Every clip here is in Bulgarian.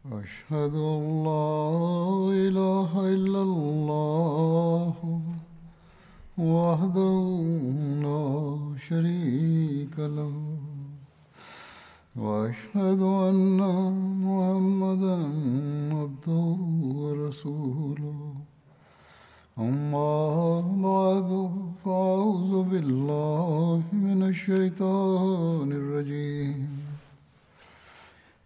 أشهد أن لا إله إلا الله وحده لا شريك له وأشهد أن محمدا عبده ورسوله أما بعد فأعوذ بالله من الشيطان الرجيم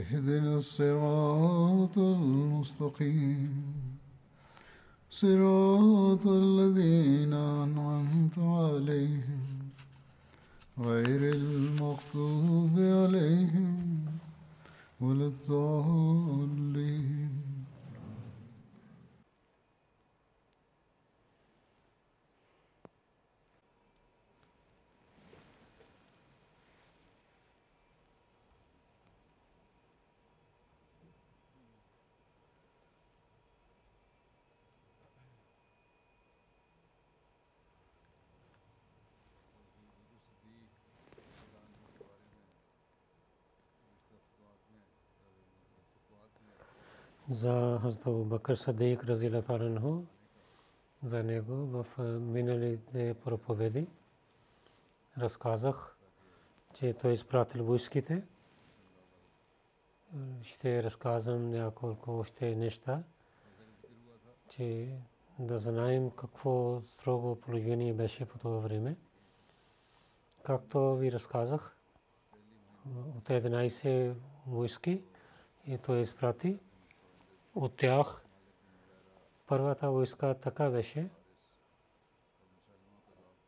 اهدنا الصراط المستقيم صراط الذين أنعمت عليهم غير المغضوب عليهم ولا الضالين за Хазрат Абу Бакр Садик разияллаху анху, за него в миналите проповеди разказах, че той изпратил войските. Ще разказвам няколко още неща, че да знаем какво строго положение беше по това време. Както ви разказах, от 11 войски и той изпрати. От тях първата войска така беше,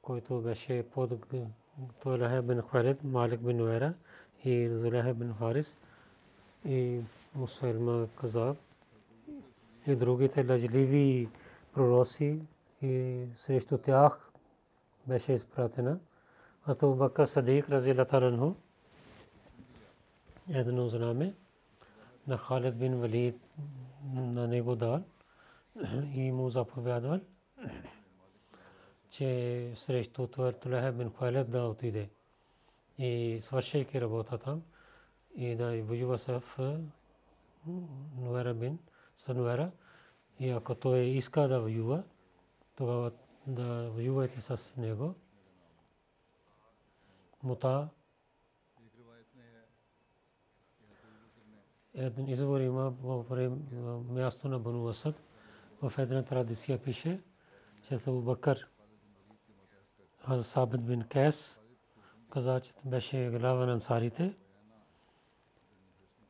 който беше под Тулахе бин Халид, Малик бин Уера и Зулахе бин Харис и Мусайма Казаб и другите лъжливи пророци, и срещу тях беше изпратена. Абу Бакр Садик разияллаху анху, едно знаме на Халид бин Валид, на него дал и му заповядвал, че срещу Тулахе бин Халид да отиде и свършейки работа там и да воюва с Нуера бин Сануера, и ако той иска да воюва, тогава да воювайте с него. Мута един извор има в място на Бану Асад. В една традиция пише, че Абу Бакр Сабит бин Кайс каза, че беше глава на ансарите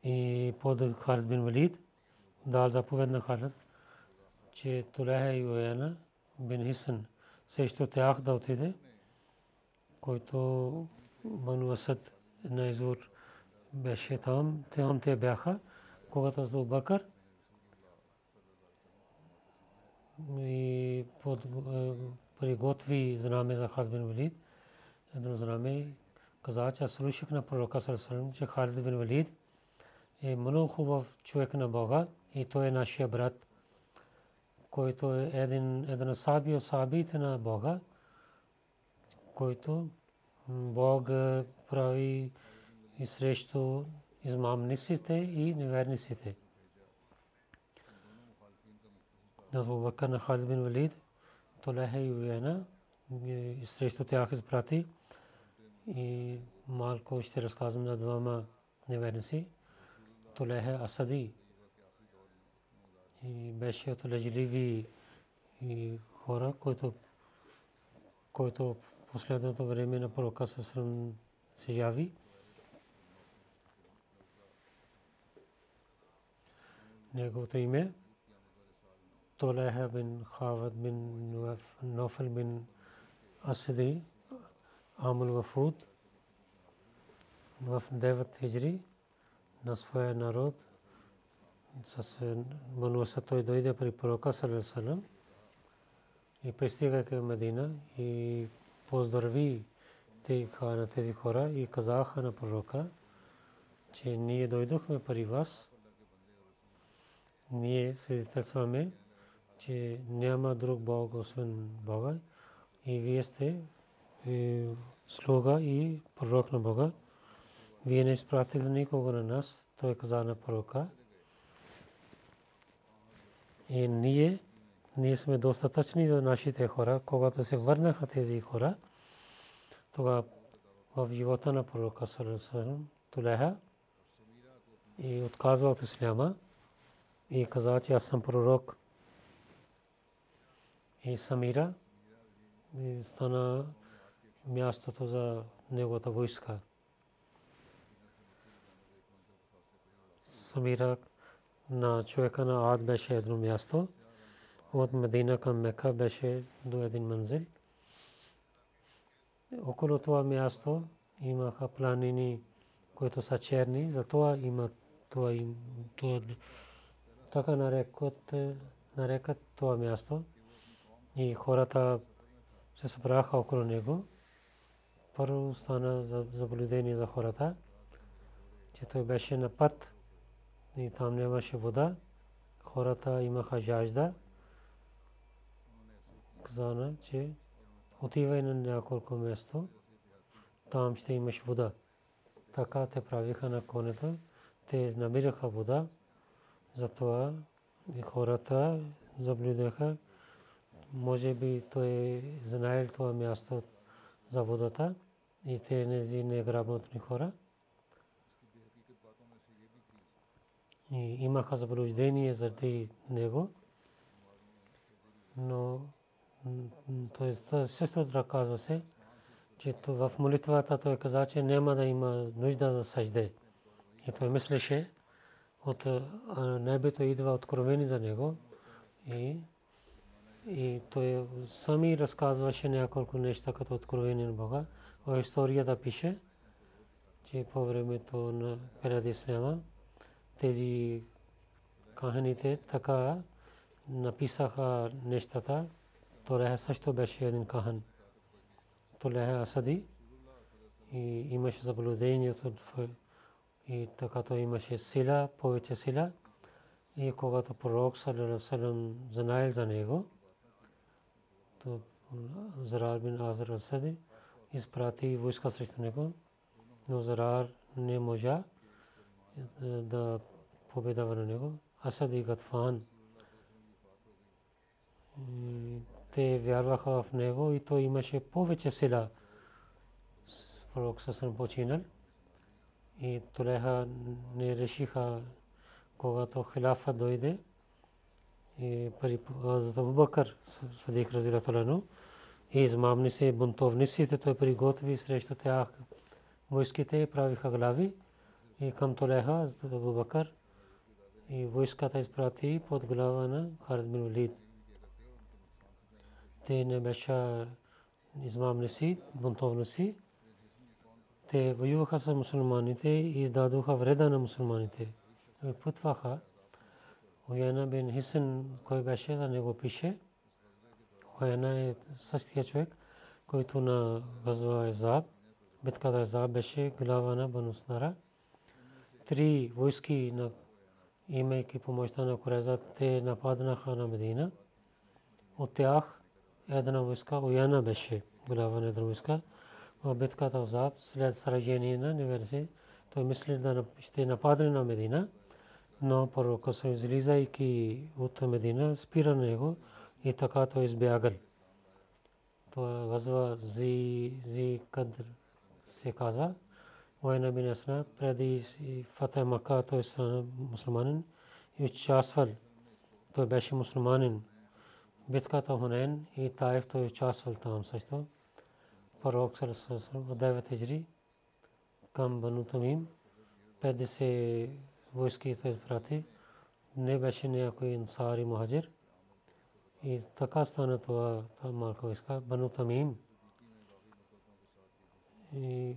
и под Халид бин Валид дал заповед на Халид, че Тулахе и Уяйна бин Хисн срещу тях да отиде, който Бану Асад на извор беше там. Те бяха, когато Абу Бакр и приготви знаме за Халид бин Валид. Едно знаме каза, че слушах на пророка Салам, че Халид бин Валид е много хубав човек на Бога и той е нашия брат, който е един саби от сабите на Бога, който Бог прави и срещу измамниците и неверниците. Абу Бакр на Халид бин Валид, Тулахе и Уяйна и срещу тях изпрати. И малко ще разказвам за двама неверници. Тулахе Асади и беше от лъжливи хора, който последното време на пророка Салам се яви. Неговото име Тулахе бин Хавад бин Нофел бин Асади Амул Вафуд в 9 хиджри на своя народ с Бану Асад той дойде при пророка саллаллаху алейхи ва саллям и пристига към Медина и поздрави тези хора и казаха на пророка, че ние дойдохме при вас, ние свидетелстваме, че няма друг Бог освен Бога и вие сте слуга и пророк на Бога. Вие не изпратили никого на нас, той каза на пророка. И ние сме достатъчни за нашите хора. Когато се върнаха тези хора, тогава в живота на пророка саллаллаху алейхи ва саллям толеха и отказва от исляма и каза, че аз съм пророк. И Самира стана мястото за неговата войска. Самира на човека на Ад беше едно място. От Медина към Мека беше до един манзил. Около това място имаха планини, които са черни, затова има това така нарекат това място. И хората се събраха около него. Първо стана заблудение за хората, че той беше на път и там нямаше вода. Хората имаха жажда. Казана, че отивай на няколко место, там ще имаш вода. Така те правиха на конята, те намираха вода. Затова хората заблудеха. Може би той знаел това място за водата и тези неграмотни хора. И имаха заблуждение заради него. Но той също казва се, че в молитвата той каза, че няма да има нужда за сажде. И той мислеше, от небето идва откровение за него. И той сами разказваше няколко неща като откровение на Бога. В историята пише, че по времето на преди исляма тези каханите така написаха нещата. Толеха също беше един кахан. Толеха Асади и имаше заблудението и така той имаше сила, повече сила. И когато пророк саллаллаху алейхи ва саллям знаел за него, то Зарар бин Азар Асади изпрати войска срещу него, но Зарар не можа да победава на него. Асади и Гатфан те вярваха в него и той имаше повече сила. Пророк съсън починал и толеха не решиха, когато хилафа дойде. И при Абу Бакр Садик разилата лану и измамни се бунтовниците той приготви срещу тях. Войските правиха глави и към толеха Абу Бакр и войската изпрати под глава на Халид бин Валид. Те не бяха измамници, бунтовници. Те воюваха с мусулманите и дадоха вреда на мусулманите. Потваха. Уяйна бин Хисн, кой беше, за него пише. Уяйна е същия човек, който на газва Езаб, битката Езаб беше глава на Бану Снара. Три войски, имайки помощта на Курайза, те нападнаха на Медина. От тях една войска, Уяйна беше глава на една войска. В битката Езаб, след сражение на неверници, той мисли да ще нападне на Медина. Но пророкът се излизайки от Медина, спира него и така той избягал. Това газва Зи Кадр се казва. Уайна бин Асна преди Фатима Мака той стана мусулманин и участвал. Той беше мусулманин. Битката Хунейн и Таиф той участвал там също. Пророк саллаллаху алейхи ва саллям от 9 хиджри към Бану Тамим 50 войските изпрати, не беше някой инсар и мухаджир. И така стана това малка войска, Бану Тамим. И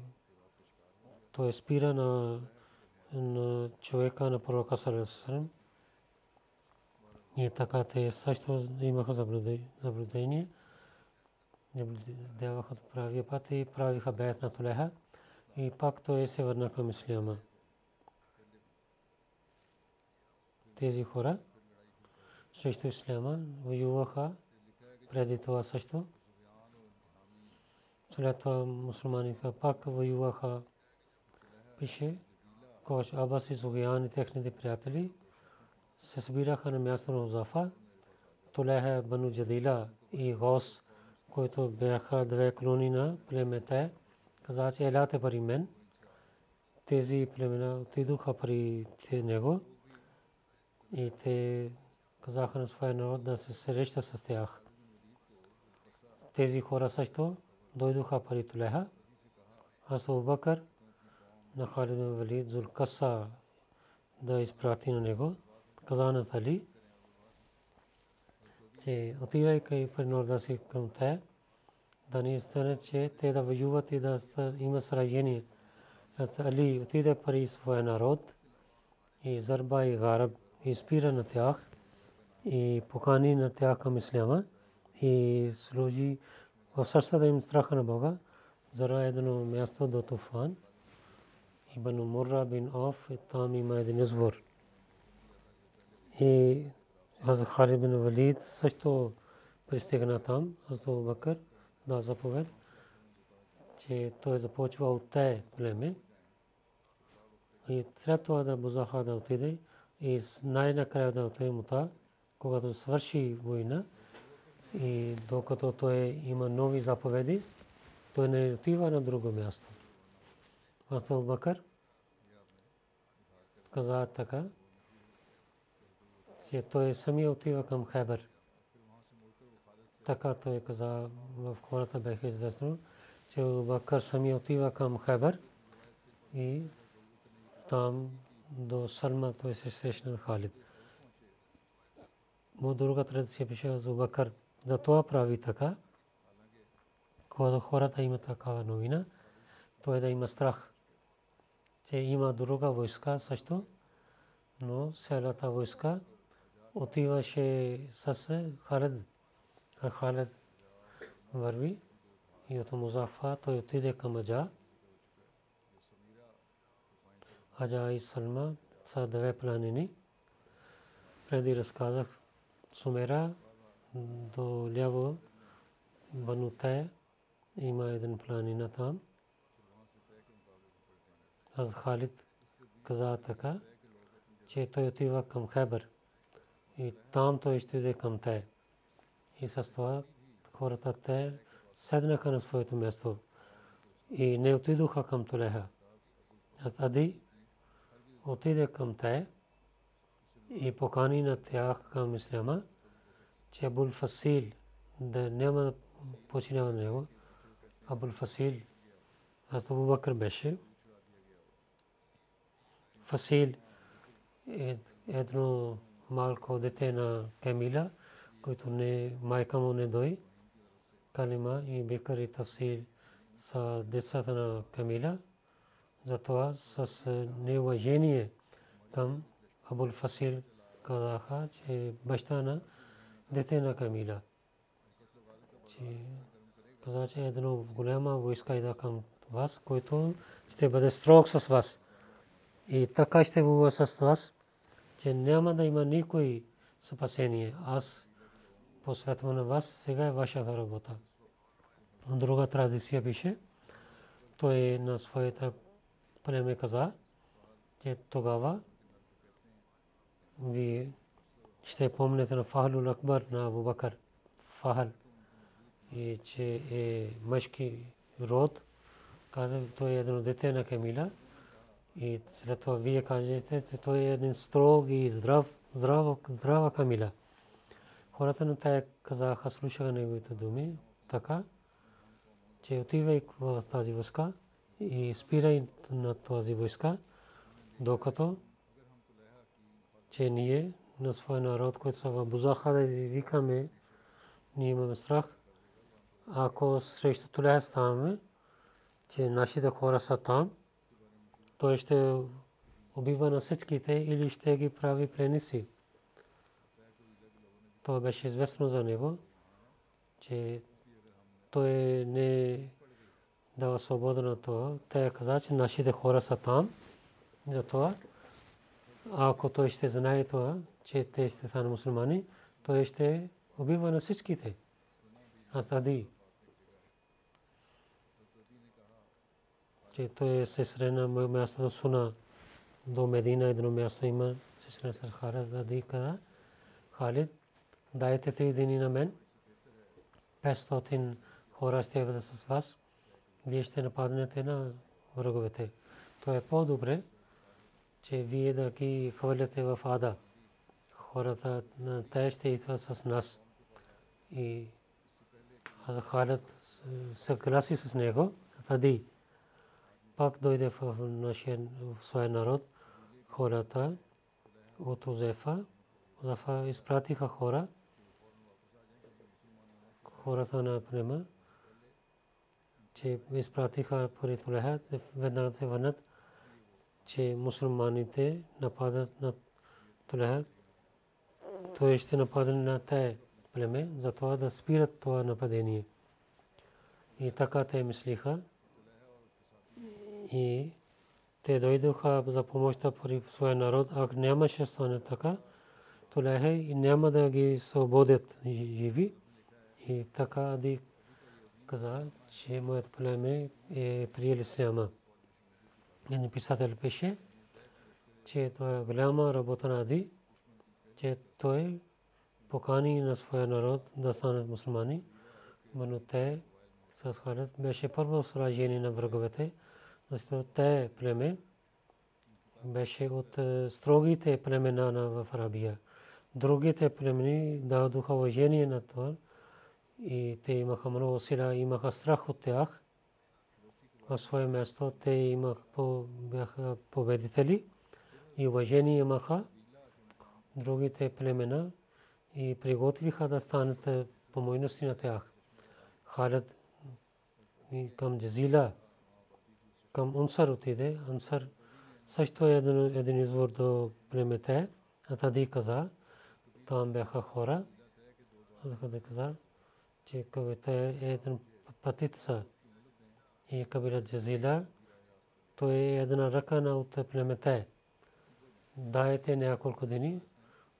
той спира на човека на пророка саллаллаху алейхи ва саллям И така те също имаха заблудение. Даваха правия път и правиха бейт на Тулеха. И пак той се върна към исляма. Тези хора срещу исляма воюваха преди това също. След това мусулманите пак воюваха, пише, когато Абас и Зугиян и техните приятели се събираха на място на Узафа. Тулеха Бану Джадила и Гос, които бяха две клони на племета, каза, че еляте при мен. Тези племена отидоха при него и те казаха на своя народ да се среща с тях. Тези хора също дойдоха при Тулеха. Аз Абу Бакър на Халид бин Валид Зулкаса да изпрати на него. Каза на Али, че отивайки при народа си към те, да не стане, че те да воюват и да има сражение. Али отиде при своя народ и зарба и гараб и спира на тях и покани на тях към исляма и служи в сърцата им страха на Бога. Зара едно място до Туфан и Бану Мурра бин Оф и там има един извор. И Хазрат Халид бин Валид също пристигна там. Хазрат Абу Бакър да заповед, че той започва от те племе. И след това да Бузаха да отиде и най-накрая да отиде Мута, когато свърши война. И докато той има нови заповеди, той не отива на друго място. Хазрат Абу Бакър каза така, че той самия отива към Хайбер. Така той каза, в хората беше известно, че Абу Бакър самия отива към Хайбер и там до Салма той се срещна Халид. Му друга традиция пише Абу Бакър. Затова прави така, когато хората имат такава новина, той да има страх, че има друга войска също, но селата войска отиваше с Халид. А Халид върви и от Музафа той отиде към Аджа. Аджа и Салма са две планини. Преди разказах Сумера до ляво Бануте има един планина там. Аз Халид каза така, че той отива към Хайбер. И там той ще иде към те. И с това хората те седнаха на своето място. И не отидоха към Тулеха. Ади отиде към те и покани на тях към исляма, че Абул Фасил да няма починава на него. Абул Фасил, аз Абу Бакър беше. Фасил е едно малко дете на Камила, който не майка му не дой. Калима и Бикър и Тафсир са децата на Камила. Затова с неуважение към Абул Фасир казаха, че баща на дете на Камила. Каза, че едно голяма войска ида към вас, който ще бъде строг с вас. И така ще бъде с вас, че няма да има никой спасение. Аз посветвам на вас, сега е вашата работа. Друга традиция пише, той на своята племе каза, че тогава ви ще помните на Фахлул Акбар на Абу Бакър. Фахл, и че е мъжки род, каза, той е едно дете на Камила. И след това вие кажете, че той е един строг и здрава Камила. Хората на тая казаха, слушаха неговите думи, така, че отивай в тази войска и спирай на тази войска, докато, че ние на своя народ, който са в Бузаха да извикаме, ние имаме страх. Ако срещу Тулеха ставаме, че нашите хора са там, той ще убива на всичките или ще ги прави пленици. това беше известно за него, че той не дава свобода на това. Той каза, че нашите хора са там, затова ако той ще знае това, че те ще са мусулмани, той ще убива на всичките. Асади. Че той се срена мястото Суна до Медина, едно място има, се срена с хара, Асади каза, Халид, дайте 3 дни на мен, 500 хора ще бъдат с вас, вие ще нападнете на враговете. То е по-добре, че вие да ги хвърляте в ада. Хората на те ще идват с нас. И Халид съгласи с него, Тади. Пак дойде в нашия своя народ, хората от Узефа. Узефа изпратиха хора, хората на Према, че изпратиха Поритулеха, веднага се върнат, че мусулманите нападат на Тулеха. Той ще нападне на тая племе, затова да спират това нападение. И така те мислиха. И те дойдоха за помощта при своя народ. Ако нямаше стане така, Тулеха и няма да ги свободят живи. И така Ади каза, че моят племе е приели Исляма. Един писател пише, че това е голяма работа на Ади, че той покани на своя народ да станат мусулмани, но те с Халид беше първо сражение на враговете, защото те племе беше от строгите племена в Арабия. Другите племени дадоха уважение на това, и те имаха много сила, имаха страх от тях. В свое място те бяха победители и уважение имаха другите племена и приготвиха да станат помощници на тях. Халид към Джазила, към Ансар отиде. Ансар също е един извор до племете. Атади каза, там бяха хора. Атади каза, че кабилата е една патица и кабила Джазила, то е една ръкана от племете. Дайте няколко дни,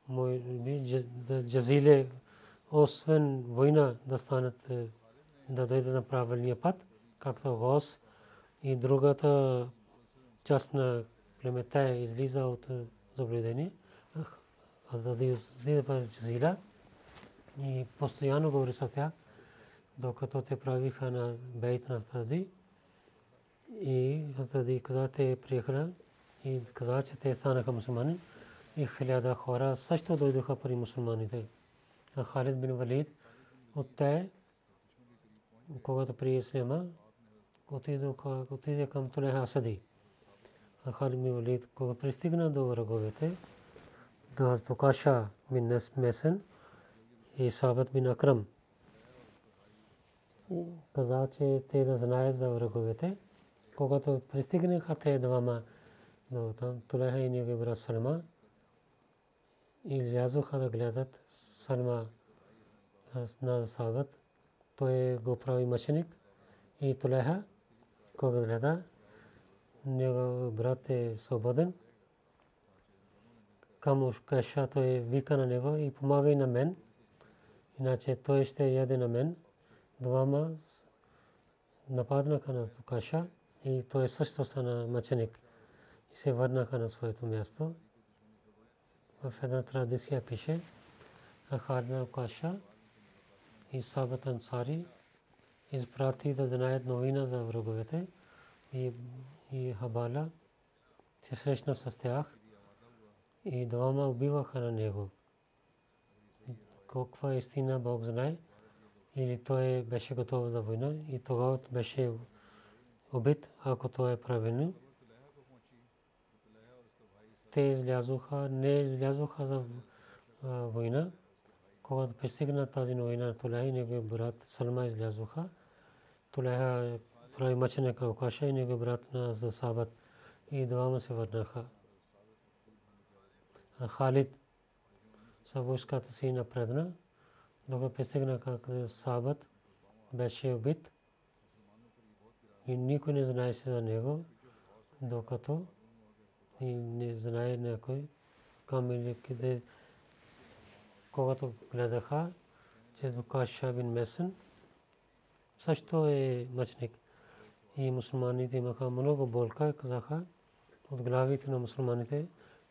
може би Джазиле, освен война, да станат, да дойдат на правилния път, както Гос и другата част на племете излиза от заблудение. Адади отиде при Джазила и постоянно говори с тях, докато те правиха на бейт на Тади. И Тади каза, те приехали и каза, че те станаха мусулмани. И 1000 хора също дойдоха при мусулманите. А Халид бин Валид от те, когато при Исляма, отиде към Тулеха Асади. А Халид бин Валид, когато пристигна до враговете, до Аздукаша бин Месен, и Сабат бин Акрам. Каза, че те да знаят за враговете. Когато пристигнаха те двама до там, Тулеха и неговия брат Салма, и излязоха да гледат Салма на Сабат. Той го прави мъченик. И Тулеха, когато гледа, неговия брат е свободен. Към Ушкаша той вика на него и помагай на мен. Иначе той ще яде на мен. Двама нападнаха на Тукаша и той също стана мъченик. И се върнаха на своето място. В една традиция пише, Ахарна Тукаша и Сабат Ансари изпрати да знаят новина за враговете. И Хабала се срещна с тях и двама убиваха на него. Каква истина Бог знае, или той беше готов за война и тогава беше убит, ако той е правилно. Те излязоха, не излязоха за война. Когато пристигна тази война, Тулеха и неговия брат Салма излязоха. Тулеха прави мъченика Укаша и неговия брат на Сабат и двама се върнаха. Халид с войската си напредна, докато пристигна към Сабат, беше убит и никой не знаеше за него, докато и не знае някой към или къде, когато гледаха, че Каша бин Месен също е мъчник. И мусулманите имаха много болка и казаха от главите на мусулманите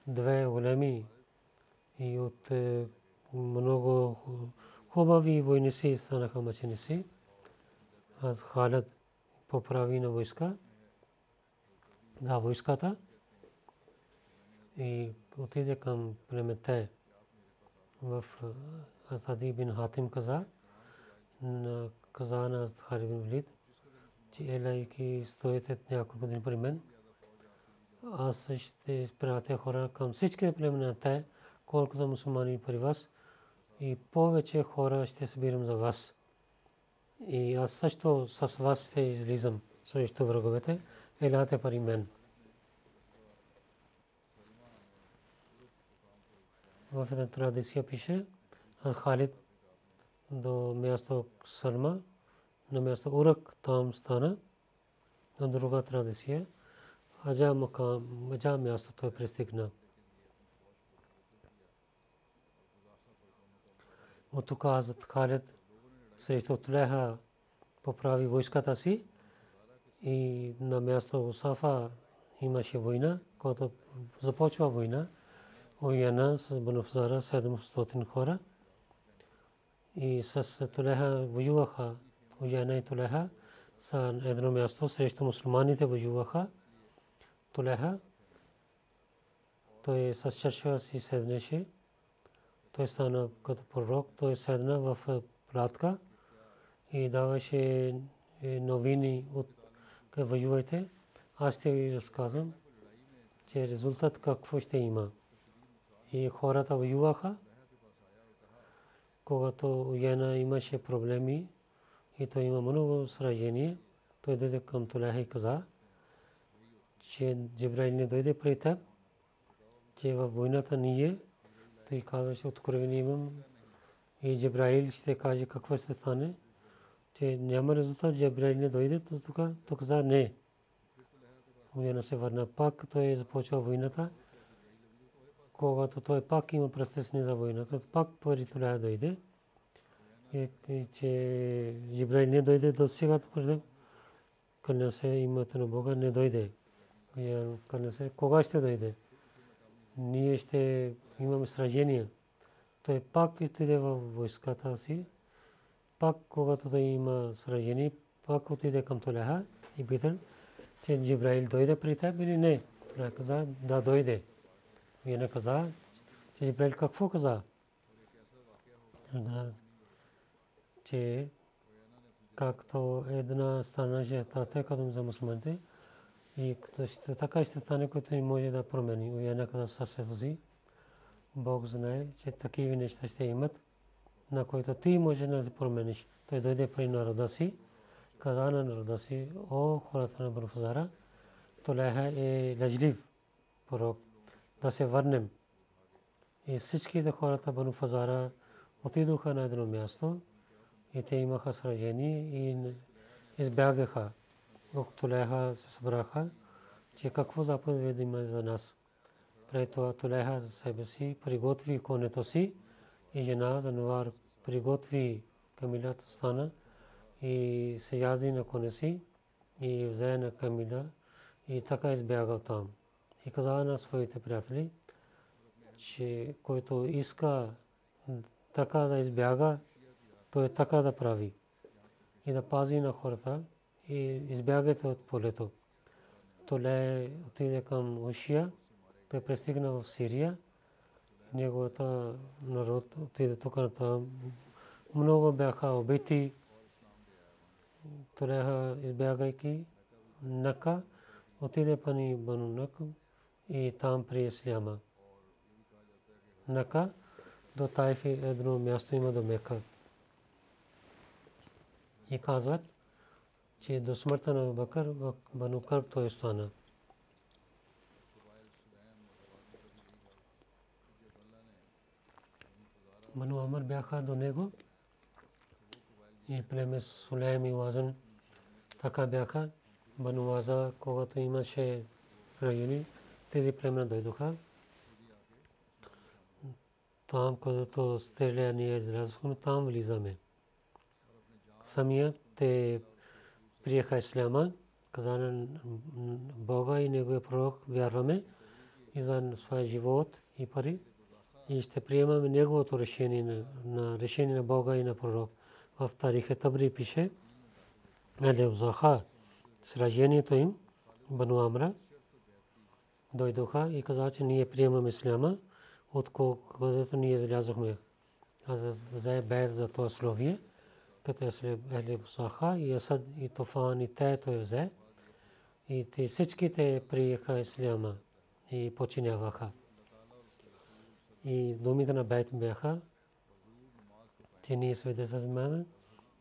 две големи и от много хубави войници станаха мъченици. Аз Халид поправи на войска, за войската и отиде към плементе в Асади бин Хатим каза, каза на Халид бин Валид, че елайки стоите няколко дни при мен, аз ще изпратя хора към всички племената, колкото мусулмани при вас, и повече хора ще събирам за вас. И аз също с вас ще излизам срещу враговете, елате при мен. В една традиция пише, а Халид до място Салма, на място Урак, там стана. На друга традиция, Аджа Макам, Аджа място той пристигна. От тук Азат Халид срещу Тулеха поправи войската си и на място Усафа имаше война, когато започва война. Уйана с Бану Фазара 700 хора и с Тулеха воюваха. Уйана и Тулеха са едно място срещу мусулманите воюваха. Тулеха той с чашата си седнеше. Той стана като пророк, той седна в пратка и даваше новини от воювайте. Аз ще ви разказвам, че резултат какво ще има. И хората воюваха, когато Уйена имаше проблеми и той има много сражение, той дойде към Тулеха и каза, че Джибраил не дойде при теб, че във войната ние, той казваше откровение имам и Джибраил ще каже какво ще стане, че няма резултат, Джибраил не дойде, то каза не. Уйена се върна пак, той започва войната. Когато той пак има престъпление за войната, пак при Тулеха дойде. И че Джибраил не дойде до сега, къде се името на Бога не дойде. Къде се, кога ще дойде? Ние ще имаме сражение. Той пак отиде във войската си. Пак когато той има сражение, пак отиде към Тулеха и пита, че Джибраил дойде при теб или не. Той каза, да дойде. Уйена каза, че Джибраил какво каза? Че както една страна ще стане като за мусулманите и така ще стане, което не може да промени. Уйена каза в сърцето си, Бог знае, че такива неща ще имат, на които ти може да промениш. Той дойде при народа си, каза на народа си, о хората на Бану Фазара, Тулеха е лъжлив пророк. Да се върнем. И всичките хората Бану Фазара отидоха на едно място и те имаха сражение и избягаха. Тулеха се събраха, че какво заповед има за нас. Пред това Тулеха за себе си приготви конето си и жена Занвар приготви камилята стана и се язди на коне си и взе на камила и така избяга там. И каза на своите приятели, че който иска така да избяга, той така да прави и да пази на хората и избягайте от полето. Тулеха отиде към Ушия, той пристигна в Сирия, неговата народ отиде тук на там. Много бяха убити, Тулеха избягайки Нака, отиде пани Бану Накъм и там при Исляма. Нака до Таиф е едно място има до Мека. И казват, че до смъртта на Абу Бакр в Бану Кърб той остана. Бану Амир бяха до него и племе Сулейм и Хавазин. Така бяха Бану Фазара, когато имаше райони, тези племена дойдоха. Там, когато стреля ние изразихме, там влизаме. Самия те приеха исляма, казана Бога и неговия пророк вярваме и за своя живот и пари. И ще приемаме неговото решение на решение на Бога и на пророк. В тариха Табри пише, Алевзаха, сражението им, Бану Амра, дойдоха и каза, че ние приемаме исляма, отколкото ние излязохме. Аз взе бед за това словие, като Алевзаха и Асад и Тофан и те той взе. И всичките приеха исляма и починяваха. И думите на Бейт бяха, че ние свидетелстваме,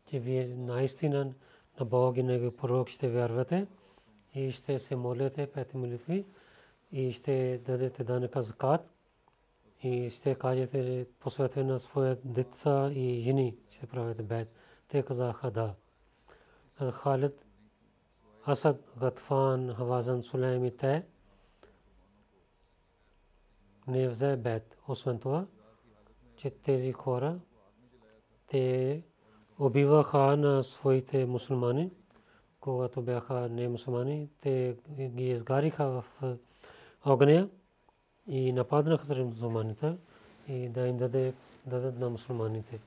че вие наистина на Бога и Неговия пророк ще вярвате и ще се молите пет молитви и ще дадете данъка закат и ще кажете посветване на своите деца и жени ще правите бейт. Те казаха да. Халид, Асад, Гатфан, Хавазин, Сулейм и те не взе бед. Освен това, че тези хора те убиваха на своите мусулмани, когато бяха не мусулмани, те ги изгариха в огъня и нападнаха срещу мусулманите и да им дадат на мусулманите.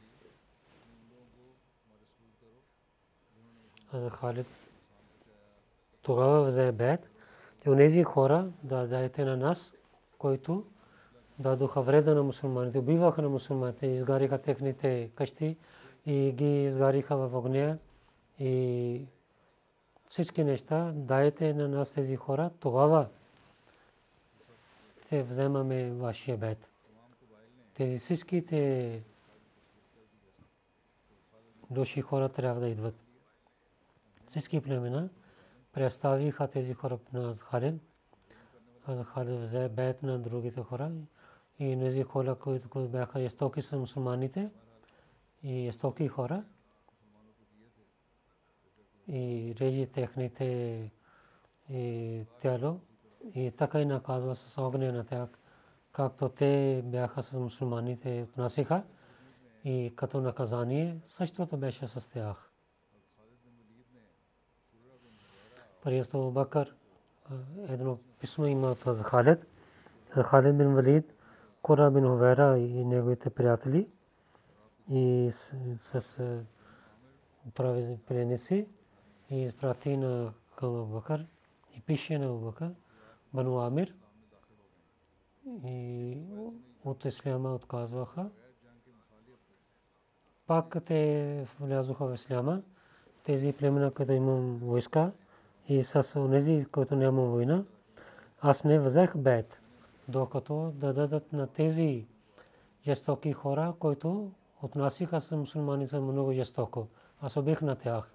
Аз Халид тогава взе бед. Те онези хора да дадете на нас, който дадоха вреда на мусулманите, убиваха на мусулманите, изгариха техните къщи и ги изгариха в огня и всички неща. Дайте на нас тези хора, тогава се вземаме вашия бед. Тези всичките души хора трябва да идват. Всички племена представиха тези хора на Халид. Аз Халид взе бед на другите хора и тези хора, които бяха жестоки с мусулманите и жестоки хора и режи техните тяло и така и наказва с огня на тях, както те бяха с мусулманите отнасяха и като наказание същото беше с тях. Престо Абу Бакр едно писмо има от Халид. Халид бин Валид, Кура бин Хуbayра и неговите приятели и с правези пренеси и изпрати на Абу Бакр и пише на Абу Бакр, Бану Амир и от исляма отказваха. Пак те влязоха в исляма, тези племена, като имам войска, и с онези, които няма война, аз не взех бед, докато да дадат на тези жестоки хора, които отнасяха с мусулманите много жестоко. Аз обих на тях.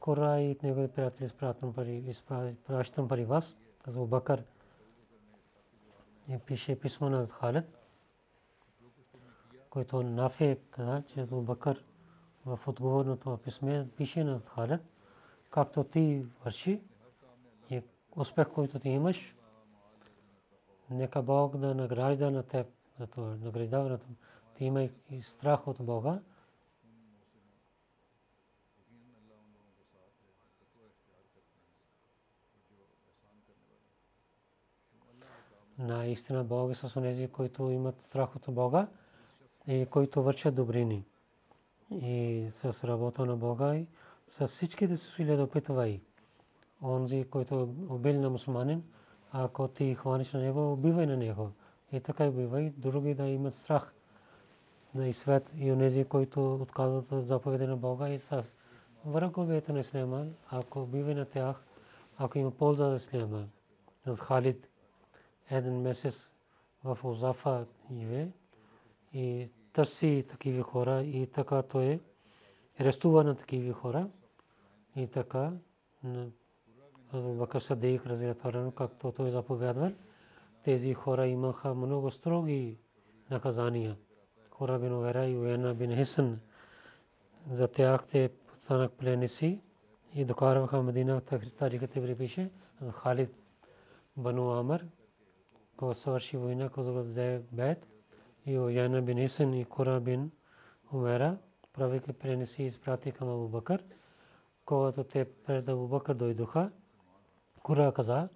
Кора и негови приятели изпращам при вас, Абу Бакр. И пише писмо на Халид, който Нафи каза, че Абу Бакр в отговор на това писме пише на Халид, както ти върши и успех, който ти имаш, нека Бог да награжда на теб за това. Награждаването ти има и страх от Бога. Наистина Бог е с онези, които имат страх от Бога и които вършат добрини. И с работа на Бога и с всичките си усилия да опитвай. Онзи, който убил на мусулманин, ако ти хваниш на него, убивай на него. И така убивай, други да имат страх на свет и онези, които отказват от заповеди на Бога и с враговете на исляма, ако убивай на тях, ако има полза за исляма. От Халид един месец в Узафа живее и търси такива хора и така той е арестува на такива хора. И така Абу Бакр Садик разиятарен, както той заповядвал, тези хора имаха много строги наказания, Qurra bin Hubayra и Uyayna bin Hisn. За тях те станах пленници и докарваха в Медина. Тариката припише Халид Бану Амир, който свърши война, който взе бед, и Уяйна бин Хисн и Кура бин Умера правиха пленници и изпратиха към Абу Бакр. Когато те пред Абу Бакр дойдоха, Кура каза: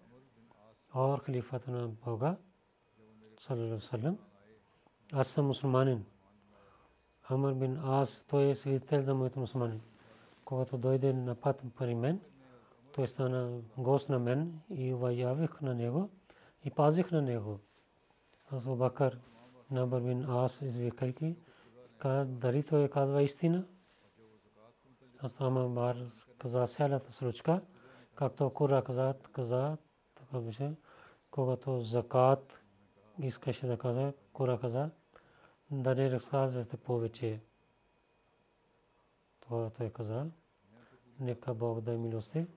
"О халифата на Бога, саллаллаху алейхи ва саллям, аз съм мусулманин. Амр бин Ас, той е свидетел за моето мусулманин. Когато дойде на път при мен, той стана гост на мен и уважавах на него и пазих на него." Абу Бакр на Амр бин Ас извикайки, дали той казва истина? Асама бар каза селата случка, както Кура каза, така беше. Когато закат искаше да каза, Кура каза: "Да не разказвате повече." Това той каза: "Нека Бог да е милостив."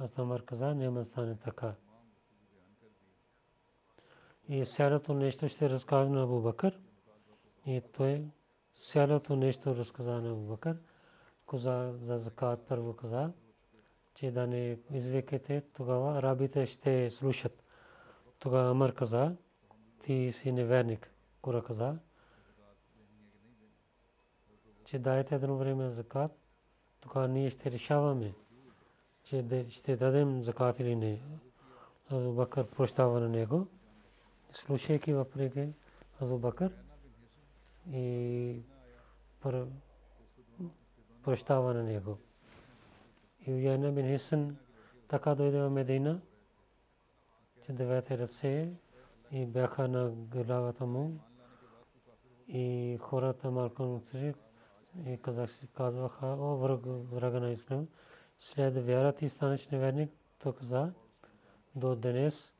Асамар каза: "Няма стане така." И селото нещо ще разказва на Абу Бакр. И той селото нещо разказа на Абу Бакр. Коза за закат първо каза, че да не извикате, тогава арабите ще слушат. Тогава Амр каза: "Ти си неверник." Кура каза, че дайте едно време закат, тогава ние ще решаваме, че ще дадем закат или не. Абу Бакр прощава на него, слушайки въпреки Абу Бакр и прощава на него. И Уяйна бин Хисн така дойде в Медина, че девете ръце и бяха на главата му и хората малко и казваха: "О врага на Ислам, след вяра ти станеш неверник." Той каза: "До днес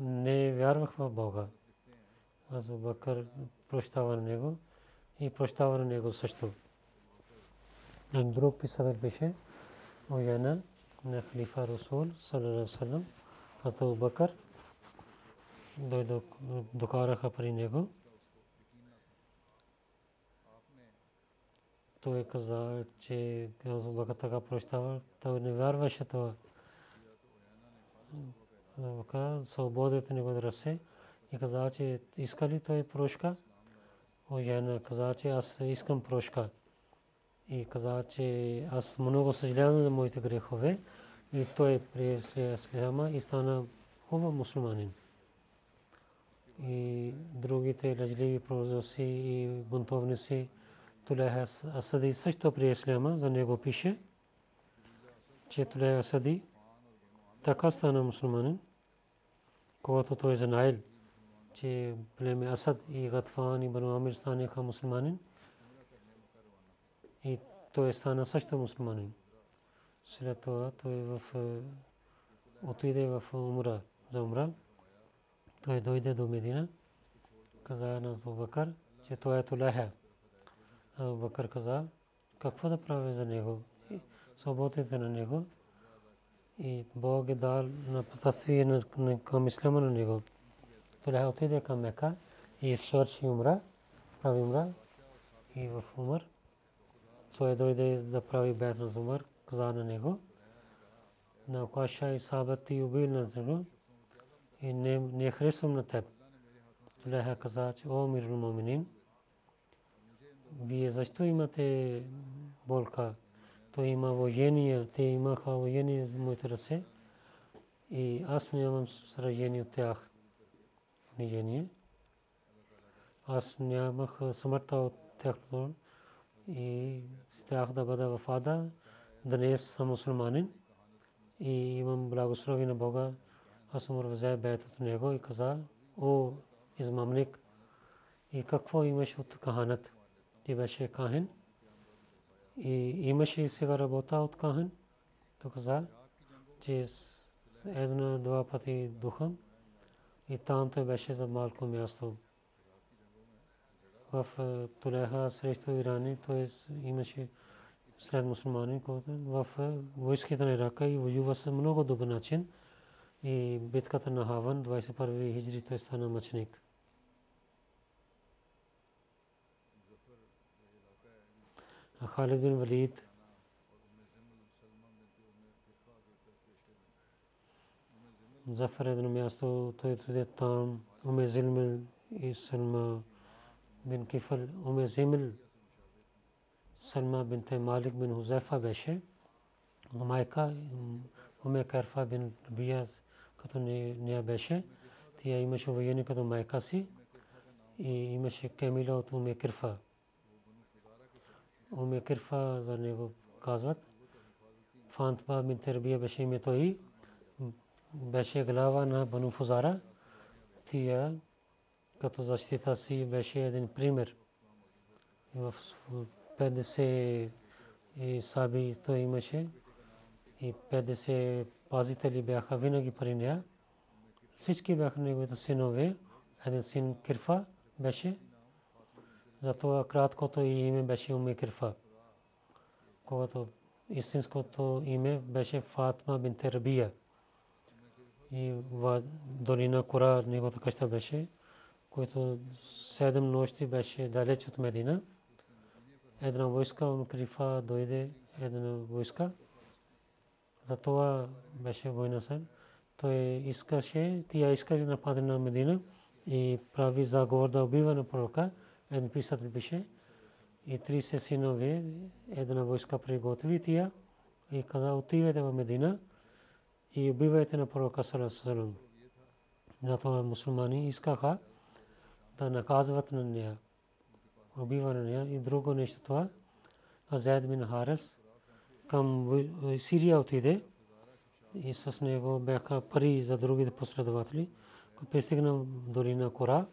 не вярвах в Бога." Абу Бакр прощава на него и прощава на него също. Друг писател беше Уяйна на халифа Расул саллаллаху алейхи ва саллям. Абу Бакр докараха при него. Той каза, че Абу Бакр така прощава, той не вярваше това. Абу Бакр свободите него от ръце и каза, че иска ли той прошка. Уяйна каза, че аз искам прошка. И каза, че аз много съжалявам за моите грехове. И той прие исляма и стана хубав мусулманин. И другите лъжливи пророци и бунтовници, Тулех Асади също прие исляма, за него пише, че Тулех Асади така стана мусулманин, когато той е знаел, че племе Асад и Гатфан и Бану Амир станаха мусулманин. И той стана също мусулманин. След това той отиде в умра. За умра той дойде до Медина. Каза на Абу Бакр, че той е Тулех. Абу Бакр каза: "Какво да правя за него? Свободите на него." И Бог е дал на пътствие към исляма на него. Тулех отиде към Мека и свърши умра. Прави умра и в умра той дойде да прави бед на Умар, каза на него: "На каша и сабът ти убил на зело и не харесвам на теб." Тулех каза, че о мирул моминин, вие защо имате болка? Той има воения, те имаха воения в моите ръце и аз нямам сражение от тях. Аз нямах смъртта от тях. И стях да бъда вафада, днес съм мусулманин и имам благословение на Бога. Аз умър взе бед от него и каза: "О, измамник, и какво имаш от каханът? Ти беше кахен и имаш и сега работа от кахен." Той каза, че една-два пъти духам и там той беше за малко място. В Тулеха срещу Ирани, т.е. имаше сред мусулмани, който в войските на Ирака и воюва с много добър начин. И битката на Хаван, 21 хиджри, той стана мъченик. Khalid bin Walid Zafar едно място, той туди там, Umm Ziml Salma bin Kifal, Umm Ziml Salma binte Malik bin Huzaifa беше, майка Umm Qirfa bin Rabi'a като нея беше. Тя имаше военни като майка си и имаше камила от Umm Qirfa. Umm Qirfa за него казват, Fatima binte Rabi'a беше името ѝ. беше глава на Бану Фазара. Тия като защита си беше един пример. В 50 саби той имаше и 50 пазители бяха винаги при нея. Всички бяха неговите синове. Един син Кирфа беше. Затова краткото име беше Umm Qirfa. Когато истинското име беше Фатима бинте Рабия. И в долина Кура неговата къща беше, който 7 нощи беше далеч от Медина. Една войска, Umm Qirfa дойде, една войска. Затова беше война сен. Той искаше, тя искаше да нападне на Медина и прави заговор да убива на пророка. Един писател пише и 30 синове, една войска приготви тя и каза отивайте в Медина и убивайте на пророка саллаллаху алейхи ва саллям. Затова мусулмани искаха да наказват на нея, убиване на нея. И друго нещо това, Азайд бин Харис към Сирия отиде и с него бяха пари за другите последователи. Пристигна долина Кура,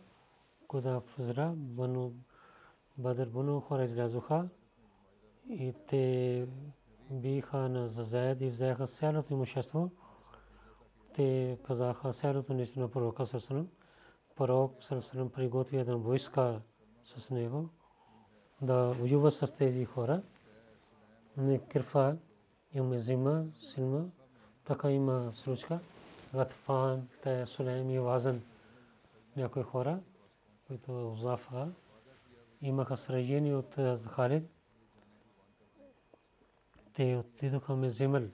куда Фазара, Бану Бадр, Бану Хора излязоха и те биха на Азайд и взеха цялото имущество. Те казаха селото нещо на пророка Сърсалам. Пророк Сърсалам приготви една войска с него да воюва с тези хора. Umm Qirfa и Umm Ziml Salma, така има случка. Гатфан, те Сулайм и Хавазин, някои хора, които Узафа имаха сражение от Халид. Те отидоха Umm Ziml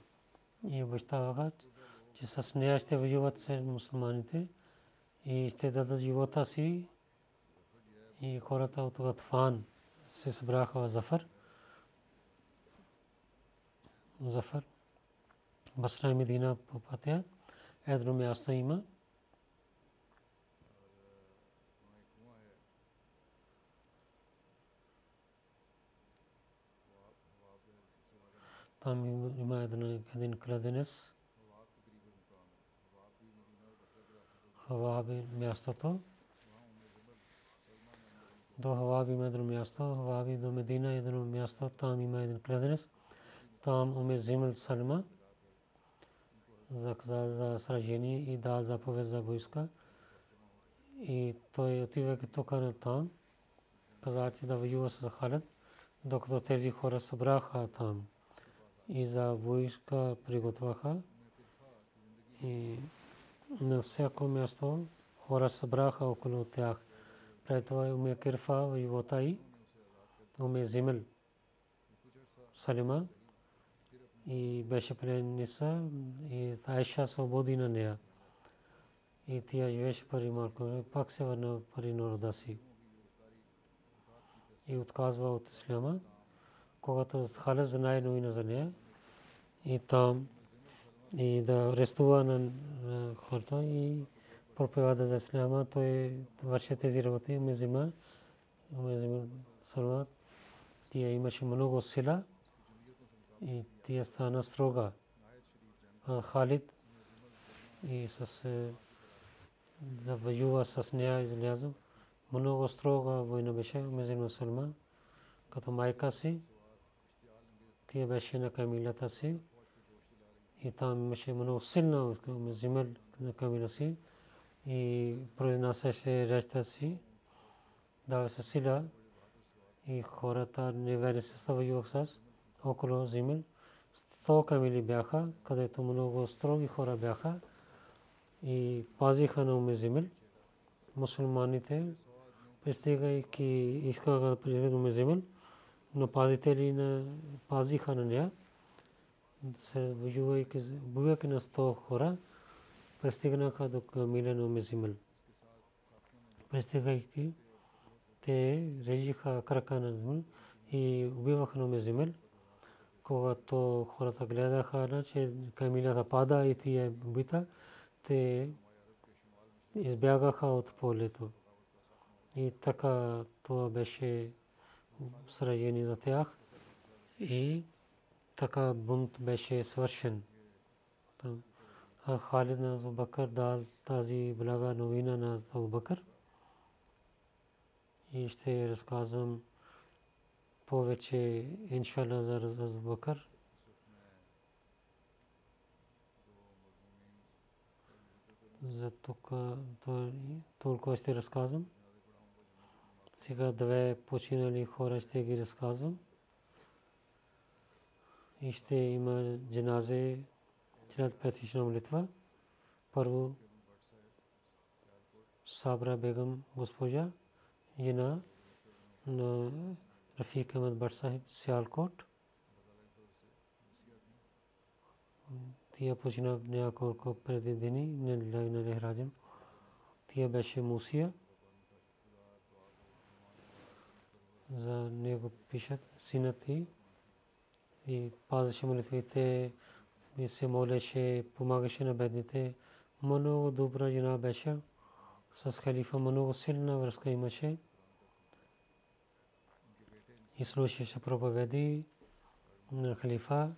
и обещаваха, че с нея ще воюват с мусулманите и ще дадат живота си. И хората от Гатфан се събраха в Зафар. Басра и Медина по пътя. Едно място има. Там има един кладенец. Хаваби мястото. До Хаваби има едно място, Хаваби до Медина едно място, там има един кладенец. Там Umm Ziml Salma заказа за сражение и дал заповед за войска. И той отивайки тук на там, каза, че да воюва с Халид, докато тези хора събраха там. И за войска приготвяха. И на всяко място хора събраха около тях. Пред това Umm Qirfa воювата и Umm Ziml Salma. И беше пленница и Айша свободи на нея. И тя живеше при Марко, пак се върна при народа си. И отказва от исляма, когато Халид знае новина за нея. И там и да арестува на хората и проповяда за исляма. Той върши тези работи, Umm Ziml. Тя имаше много сила. И тя стана строга. Халид и за воюва с нея излязо. Много строга война беше Umm Ziml Salma. Като майка си, тя беше на камилата си. И там имаше много силна Umm Ziml на камила си. И произнасяше речта си. Дава се сила. И хората неверни се воюваха с около Зимл. 100 камили бяха, където много строги хора бяха и пазиха на Umm Ziml. Мусулманите пристигайки искаха да прижигат Umm Ziml но пазители на пазиха на нея, се воювайки на 100 хора, пристигнаха до камила на Умм Зимл. Пристигайки, те режиха крака на Зимл и убиваха на Умм Зимл. Когато хората гледаха, че камилата пада и тя е убита, те избягаха от полето. И така това беше сражение за тях. И така бунт беше свършен. Халид на Абу Бакр дал тази блага новина на Абу Бакр. И ще разказвам повече иншалла за Абу Бакр. За толкова ще разказвам. Сега две починали хора ще ги разказвам. И ще има дженазе след петична молитва. Първо Сабра бегам госпожа, жена на Рафик Ахмед Бат Сахиб Сиалкот. Тя почина няколко преди дни на Лехраджем. Тя беше мусия. За него пишат синът и пазеше молитвите и се молеше, помагаше на бедните. Много добра жена беше, с халифа много силна връзка имаше и слушаше проповеди на халифа,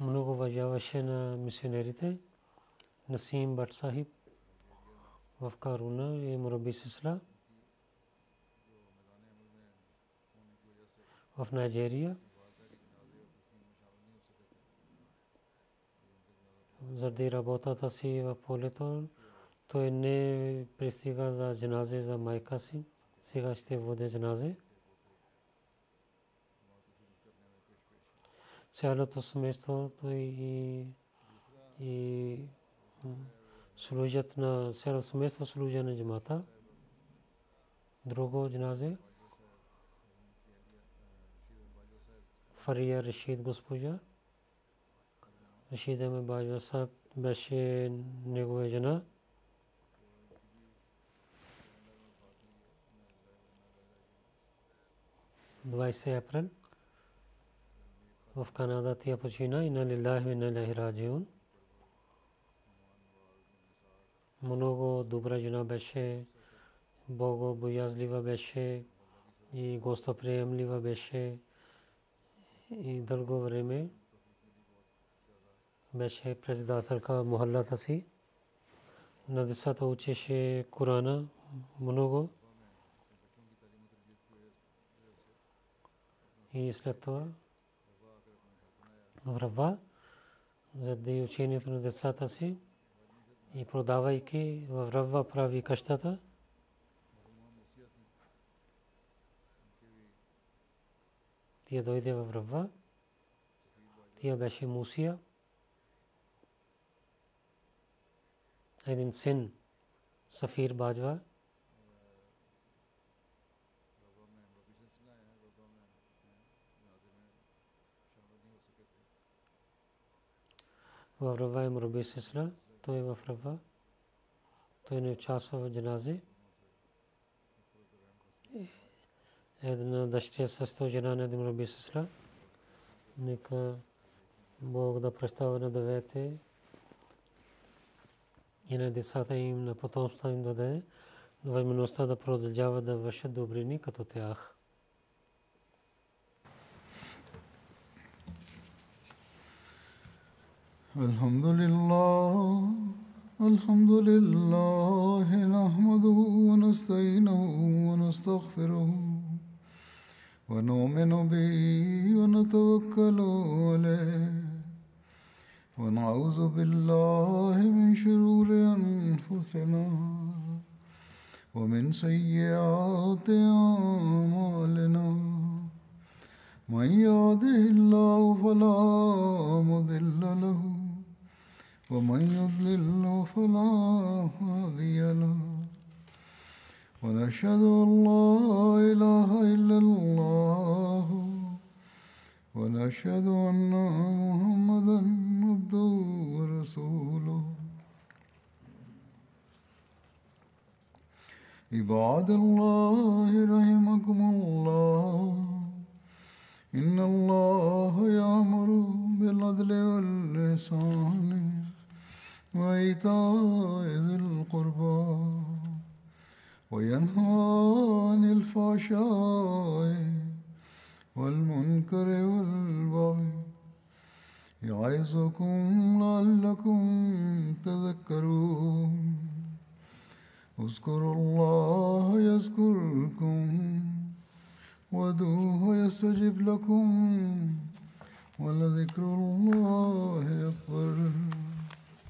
много важаваше на мисионерите. Насим Бат Сахиб в Каруна и Мураби Сисла в Найджерия. Заради работата си в полето, той не пристига за дженазе за майка си. Сега ще води дженазе. Цялото семейство и служат на цялото семейство служа на джамата. Друго дженазе Фария Рашид госпожа. Рашид Ахмед Бат Сахиб беше негова жена. Април 20 в Канада тя почина. Инна лиллахи ва инна илайхи раджиун. Много добра жена беше, богобоязлива беше и гостоприемлива беше. И дълго време беше председателка мохаллата си. На децата учеше Корана много. И след това врава заради учението на децата си и продавайки във врава прави къщата. Тя дойде във Рава. Тя беше мусия. Един син, Сафир Баджва. Във Рава е Мураби Сисла. Той е във Рава. Той не участва в джанази. Една дъщеря също жена на Мураби Сисла. Нека Бог да прощава на девете и на децата им, на потомството им даде възможността да продължават да вършат добрини като тях. Алхамдулиллах. الحمد لله نحمده ونستعينه ونستغفره ونؤمن به ونتوكل عليه ونعوذ بالله من شرور أنفسنا ومن سيئات أعمالنا من يهده الله فلا مضل له ومن يضلل فلا هادي له ونشهد أن لا إله إلا الله أشهد أن محمدا عبده ورسوله عباد الله رحمكم الله إن الله يأمر بالعدل والإحسان وإيتاء ذي القربى وينهى عن الفحشاء والمنكر والبغي يعظكم لعلكم تذكرون اذكروا الله يذكركم وادعوه يستجب لكم ولذكر الله أكبر